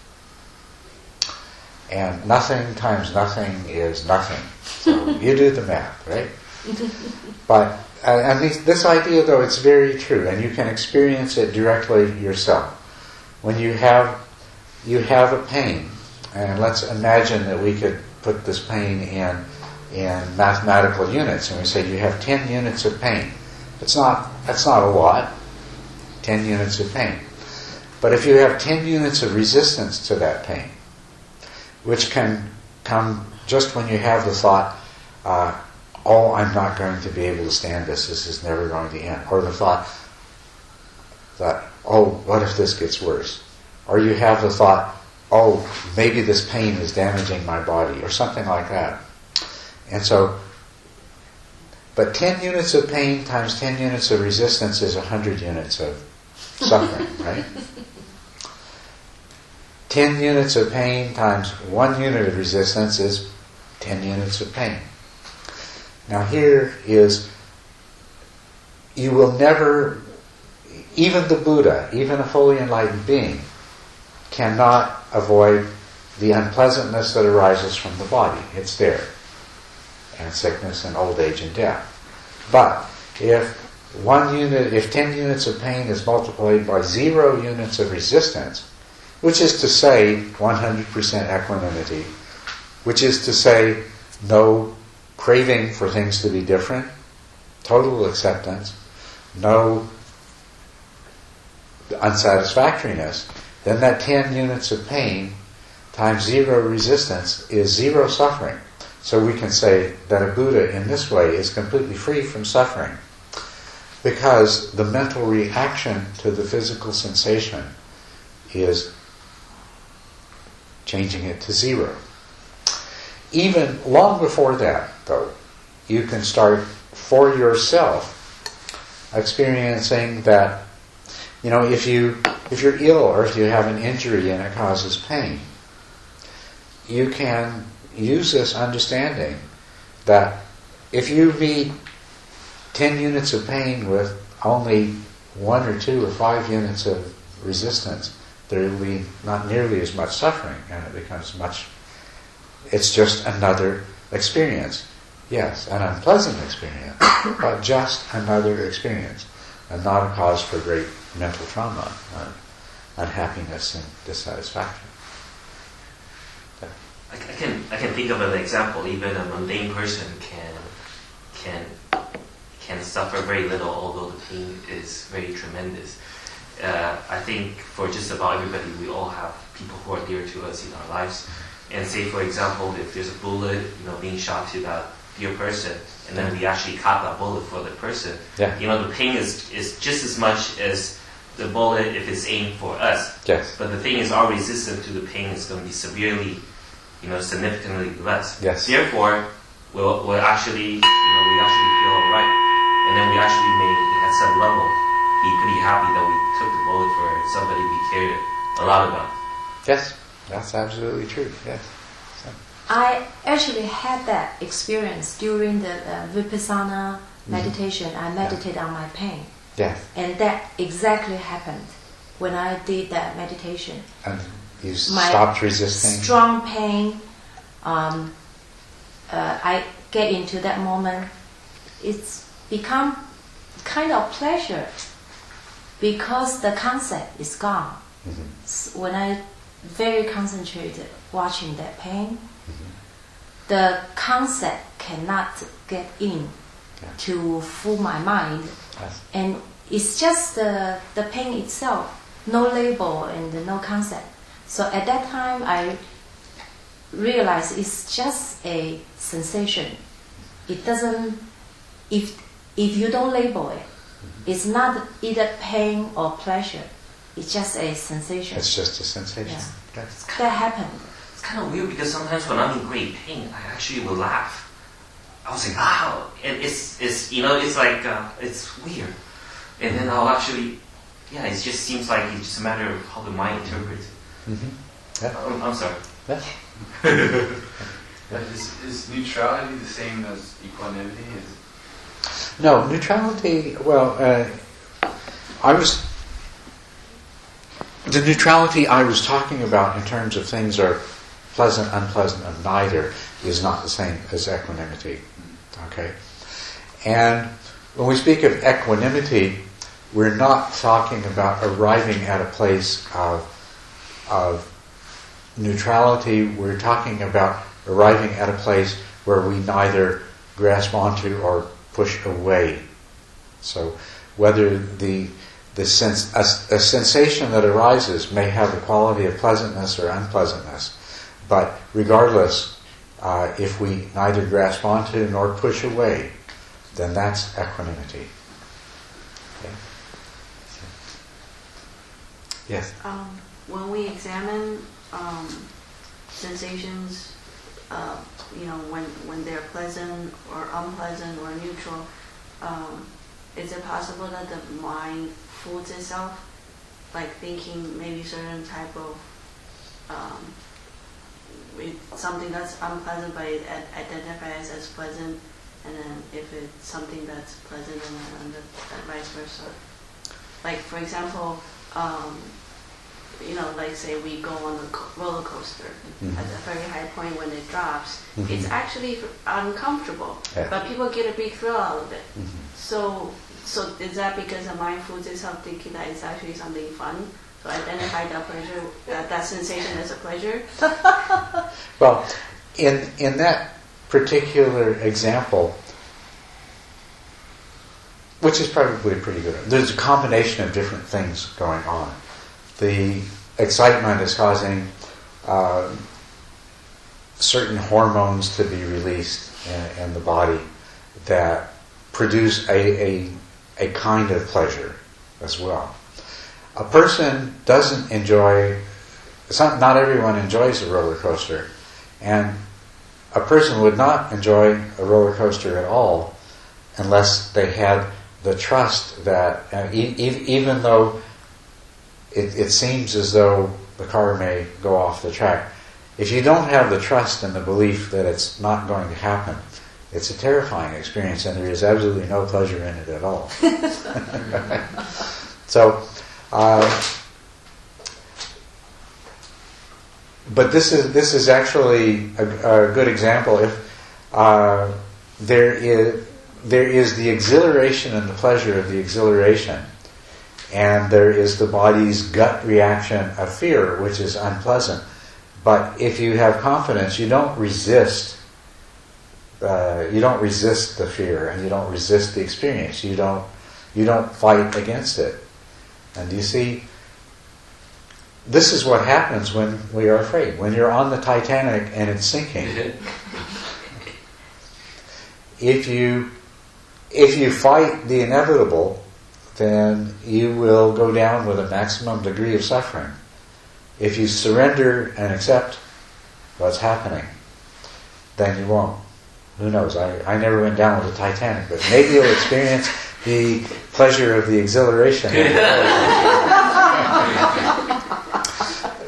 And nothing times nothing is nothing. So you do the math, right? But and this idea, though, it's very true, and you can experience it directly yourself. When you have a pain, and let's imagine that we could put this pain in mathematical units, and we say you have 10 units of pain. That's not a lot. 10 units of pain. But if you have 10 units of resistance to that pain, which can come just when you have the thought, oh, I'm not going to be able to stand this, this is never going to end. Or the thought that, oh, what if this gets worse? Or you have the thought, oh, maybe this pain is damaging my body, or something like that. And so, but 10 units of pain times 10 units of resistance is 100 units of suffering, right? 10 units of pain times 1 unit of resistance is 10 units of pain. Now here is, you will never, even the Buddha, even a fully enlightened being, cannot avoid the unpleasantness that arises from the body. It's there. And sickness and old age and death. But if 10 units of pain is multiplied by 0 units of resistance, which is to say 100% equanimity, which is to say no craving for things to be different, total acceptance, no unsatisfactoriness, then that 10 units of pain times 0 resistance is 0 suffering. So we can say that a Buddha in this way is completely free from suffering, because the mental reaction to the physical sensation is changing it to 0. Even long before that, though, you can start for yourself experiencing that, you know, if you're ill or if you have an injury and it causes pain, you can use this understanding that if you meet 10 units of pain with only 1 or 2 or 5 units of resistance, there will be not nearly as much suffering, and it becomes much, it's just another experience. Yes, an unpleasant experience, but just another experience, and not a cause for great mental trauma, unhappiness and dissatisfaction. I can think of an example. Even a mundane person can suffer very little, although the pain is very tremendous. I think for just about everybody, we all have people who are dear to us in our lives. And say, for example, if there's a bullet, you know, being shot to that dear person, and then we actually caught that bullet for the person. Yeah. You know, the pain is just as much as the bullet if it's aimed for us. Yes. But the thing is, our resistance to the pain is going to be severely, you know, significantly less. Yes. Therefore, we'll actually, you know, we actually feel all right, and then we actually may, at some level, be pretty happy that we took the bullet for somebody we cared a lot about. Yes, that's absolutely true. Yes. So. I actually had that experience during the vipassana meditation. I meditated on my pain. Yes. And that exactly happened when I did that meditation. You stopped resisting. Strong pain I get into that moment, it's become kind of pleasure because the concept is gone. Mm-hmm. So when I very concentrated watching that pain, mm-hmm. the concept cannot get in to fool my mind. Yes. And it's just the pain itself, no label and no concept. So at that time, I realized it's just a sensation. It doesn't, if you don't label it, it's not either pain or pleasure. It's just a sensation. It's just a sensation. Yeah. Yes. That happened. It's kind of weird because sometimes when I'm in great pain, I actually will laugh. I was like, wow, and it's you know, it's like, it's weird. And then I'll actually, yeah, it just seems like it's just a matter of how the mind interprets it. Mm-hmm. Yeah. I'm sorry. Yeah. Is neutrality the same as equanimity? No, neutrality, well, the neutrality I was talking about in terms of things are pleasant, unpleasant, and neither is not the same as equanimity. Okay? And when we speak of equanimity, we're not talking about arriving at a place of neutrality. We're talking about arriving at a place where we neither grasp onto or push away. So whether a sensation that arises may have the quality of pleasantness or unpleasantness, but regardless, if we neither grasp onto nor push away, then that's equanimity. Okay. Yes? When we examine sensations, you know, when they're pleasant or unpleasant or neutral, is it possible that the mind fools itself, like thinking maybe certain type of something that's unpleasant but it identifies as pleasant? And then if it's something that's pleasant and vice versa. Like, for example, you know, like say we go on a roller coaster mm-hmm. at a very high point when it drops, mm-hmm. it's actually uncomfortable, but people get a big thrill out of it. Mm-hmm. So is that because the mind fools itself thinking that it's actually something fun? So identify that pleasure, that sensation as a pleasure? Well, in that particular example, which is probably pretty good. There's a combination of different things going on. The excitement is causing certain hormones to be released in the body that produce a kind of pleasure as well. A person doesn't enjoy. Not everyone enjoys a roller coaster, and a person would not enjoy a roller coaster at all unless they had the trust that, even though it seems as though the car may go off the track, if you don't have the trust and the belief that it's not going to happen, it's a terrifying experience and there is absolutely no pleasure in it at all. So, but this is actually a good example. If there is the exhilaration and the pleasure of the exhilaration, and there is the body's gut reaction of fear, which is unpleasant. But if you have confidence, you don't resist. You don't resist the fear, and you don't resist the experience. You don't fight against it. And you see, this is what happens when we are afraid. When you're on the Titanic and it's sinking, if you fight the inevitable, then you will go down with a maximum degree of suffering. If you surrender and accept what's happening, then you won't. Who knows? I never went down with the Titanic, but maybe you'll experience the pleasure of the exhilaration.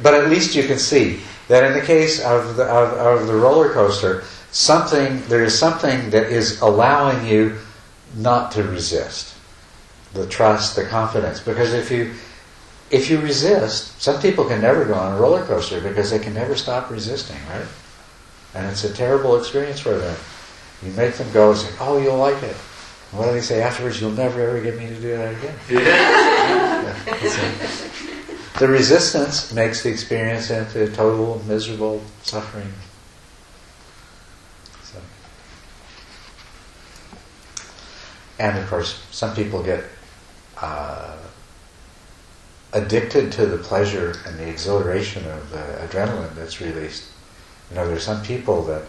But at least you can see that in the case of the roller coaster, there is something that is allowing you not to resist. The trust, the confidence. Because if you resist, some people can never go on a roller coaster because they can never stop resisting, right? And it's a terrible experience for them. You make them go and say, oh, you'll like it. And what do they say afterwards? You'll never, ever get me to do that again. The resistance makes the experience into total, miserable suffering. So. And, of course, some people get addicted to the pleasure and the exhilaration of the adrenaline that's released. You know, there's some people that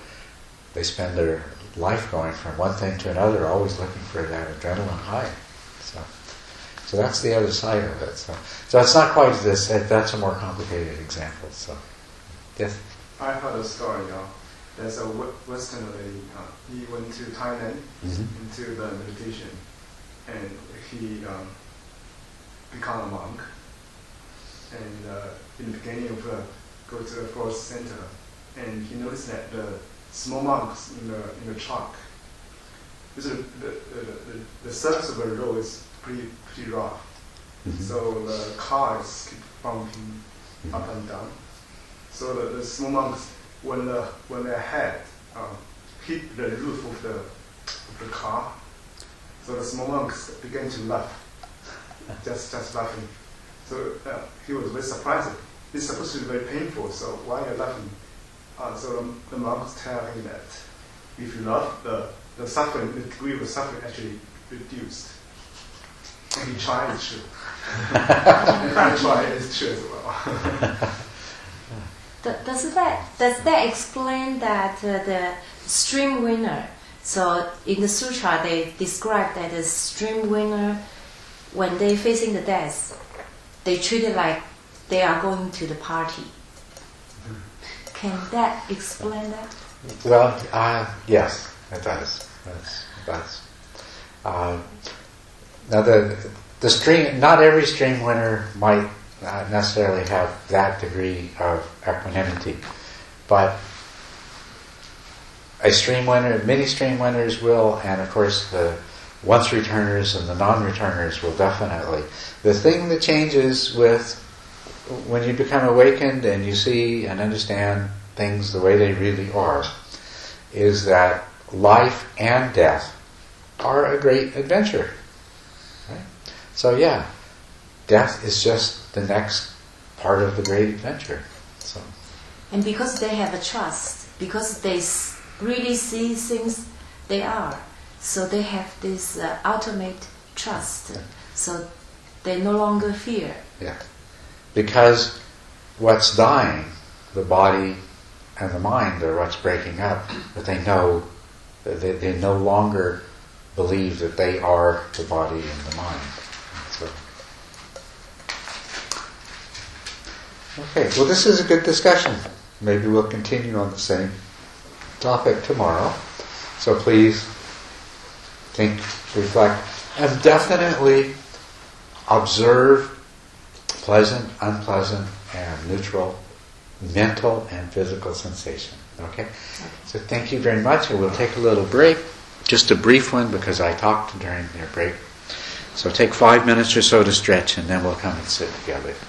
they spend their life going from one thing to another, always looking for that adrenaline high. So that's the other side of it. So it's not quite this. That's a more complicated example. So, yes. I heard a story. There's a Western lady. He went to Thailand into the meditation, and he became a monk. And in the beginning of go to the forest center, and he noticed that the small monks in the truck, the surface of the road is pretty rough. So the cars keep bumping up and down. So the small monks, when their head hit the roof of the car, so the small monks began to laugh, just laughing. So he was very surprised. It's supposed to be very painful. So why are you laughing? So the monks tell him that if you laugh, the suffering, the degree of suffering actually reduced. And he tried, it's true. I tried, it's true as well. Does that explain that the stream winner? So in the sutra, they describe that the stream winner, when they're facing the death, they treat it like they are going to the party. Can that explain that? Well, yes, it does. It does. Now, the stream, not every stream winner might necessarily have that degree of equanimity, but a stream winner, many stream winners will, and of course the once returners and the non-returners will definitely. The thing that changes with when you become awakened and you see and understand things the way they really are, is that life and death are a great adventure. So yeah, death is just the next part of the great adventure. So. And because they have a trust, because they really see things they are, so they have this ultimate trust. Yeah. So they no longer fear. Yeah, because what's dying, the body and the mind, are what's breaking up. But they know that they no longer believe that they are the body and the mind. Okay, well, this is a good discussion. Maybe we'll continue on the same topic tomorrow. So please think, reflect, and definitely observe pleasant, unpleasant, and neutral mental and physical sensation. Okay? So thank you very much, and we'll take a little break, just a brief one because I talked during their break. So take 5 minutes or so to stretch, and then we'll come and sit together.